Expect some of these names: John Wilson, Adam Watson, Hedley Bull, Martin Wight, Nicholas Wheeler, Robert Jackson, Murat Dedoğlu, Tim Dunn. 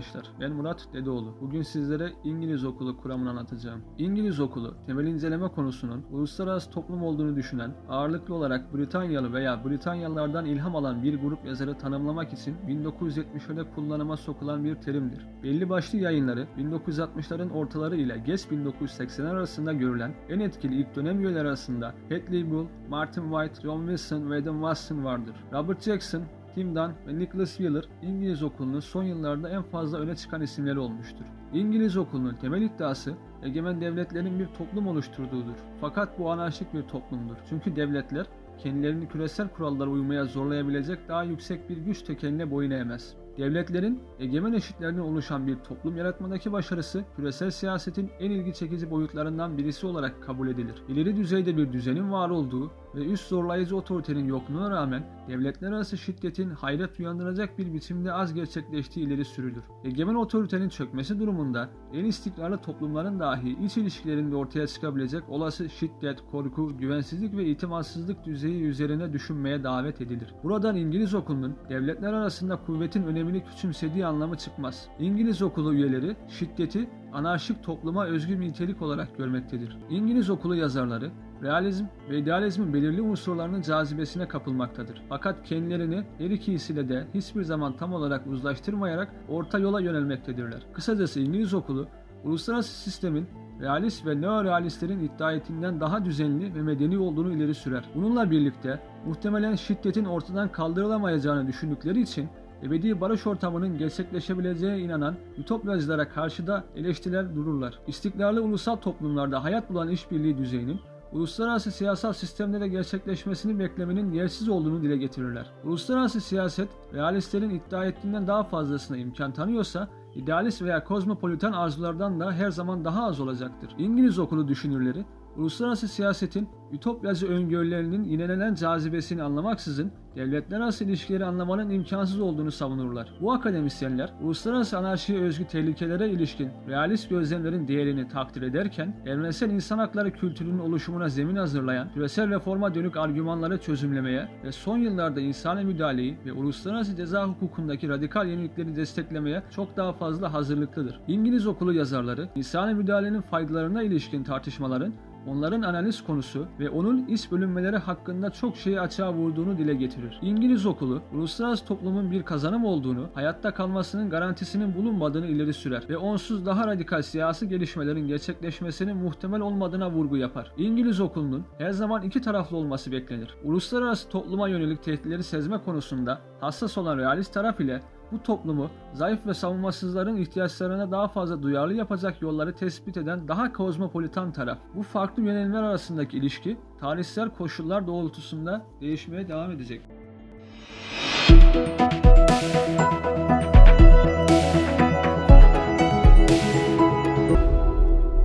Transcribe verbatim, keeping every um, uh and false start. arkadaşlar, ben Murat Dedoğlu. Bugün sizlere İngiliz okulu kuramını anlatacağım. İngiliz okulu, temel inceleme konusunun uluslararası toplum olduğunu düşünen, ağırlıklı olarak Britanyalı veya Britanyalılardan ilham alan bir grup yazarı tanımlamak için bin dokuz yüz yetmişlerde kullanıma sokulan bir terimdir. Belli başlı yayınları bin dokuz yüz altmışların ortaları ile geç bin dokuz yüz seksenler arasında görülen en etkili ilk dönem üyeleri arasında Hedley Bull, Martin Wight, John Wilson ve Adam Watson vardır. Robert Jackson, Tim Dunn ve Nicholas Wheeler İngiliz okulunun son yıllarda en fazla öne çıkan isimleri olmuştur. İngiliz okulunun temel iddiası egemen devletlerin bir toplum oluşturduğudur. Fakat bu anarşik bir toplumdur. Çünkü devletler kendilerini küresel kurallara uymaya zorlayabilecek daha yüksek bir güç tekeline boyun eğmez. Devletlerin egemen eşitlerinden oluşan bir toplum yaratmadaki başarısı küresel siyasetin en ilgi çekici boyutlarından birisi olarak kabul edilir. İleri düzeyde bir düzenin var olduğu ve üst zorlayıcı otoritenin yokluğuna rağmen devletler arası şiddetin hayret uyandıracak bir biçimde az gerçekleştiği ileri sürülür. Egemen otoritenin çökmesi durumunda en istikrarlı toplumların dahi iç ilişkilerinde ortaya çıkabilecek olası şiddet, korku, güvensizlik ve itimatsızlık düzeyi üzerine düşünmeye davet edilir. Buradan İngiliz okulunun devletler arasında kuvvetin önemini küçümsediği anlamı çıkmaz. İngiliz okulu üyeleri şiddeti anarşik topluma özgü bir nitelik olarak görmektedir. İngiliz okulu yazarları realizm ve idealizmin belirli unsurlarının cazibesine kapılmaktadır. Fakat kendilerini her ikisiyle de hiçbir zaman tam olarak uzlaştırmayarak orta yola yönelmektedirler. Kısacası İngiliz okulu, uluslararası sistemin realist ve neorealistlerin iddia ettiğinden daha düzenli ve medeni olduğunu ileri sürer. Bununla birlikte muhtemelen şiddetin ortadan kaldırılamayacağını düşündükleri için ebedi barış ortamının gerçekleşebileceğine inanan ütopyacılara karşı da eleştiriler dururlar. İstikrarlı ulusal toplumlarda hayat bulan işbirliği düzeyinin uluslararası siyasal sistemlere gerçekleşmesini beklemenin yersiz olduğunu dile getirirler. Uluslararası siyaset, realistlerin iddia ettiğinden daha fazlasına imkan tanıyorsa, idealist veya kozmopolitan arzulardan da her zaman daha az olacaktır. İngiliz okulu düşünürleri, uluslararası siyasetin ütopyacı öngörülerinin yinelenen cazibesini anlamaksızın devletler arası ilişkileri anlamanın imkansız olduğunu savunurlar. Bu akademisyenler uluslararası anarşiye özgü tehlikelere ilişkin realist gözlemlerin değerini takdir ederken evrensel insan hakları kültürünün oluşumuna zemin hazırlayan küresel reforma dönük argümanları çözümlemeye ve son yıllarda insani müdahaleyi ve uluslararası ceza hukukundaki radikal yenilikleri desteklemeye çok daha fazla hazırlıklıdır. İngiliz okulu yazarları insani müdahalenin faydalarına ilişkin tartışmaların onların analiz konusu ve onun iç bölünmeleri hakkında çok şeyi açığa vurduğunu dile getirir. İngiliz okulu, uluslararası toplumun bir kazanım olduğunu, hayatta kalmasının garantisinin bulunmadığını ileri sürer ve onsuz daha radikal siyasi gelişmelerin gerçekleşmesinin muhtemel olmadığına vurgu yapar. İngiliz okulunun her zaman iki taraflı olması beklenir. Uluslararası topluma yönelik tehditleri sezme konusunda hassas olan realist taraf ile bu toplumu zayıf ve savunmasızların ihtiyaçlarına daha fazla duyarlı yapacak yolları tespit eden daha kozmopolitan taraf. Bu farklı yönelimler arasındaki ilişki tarihsel koşullar doğrultusunda değişmeye devam edecek.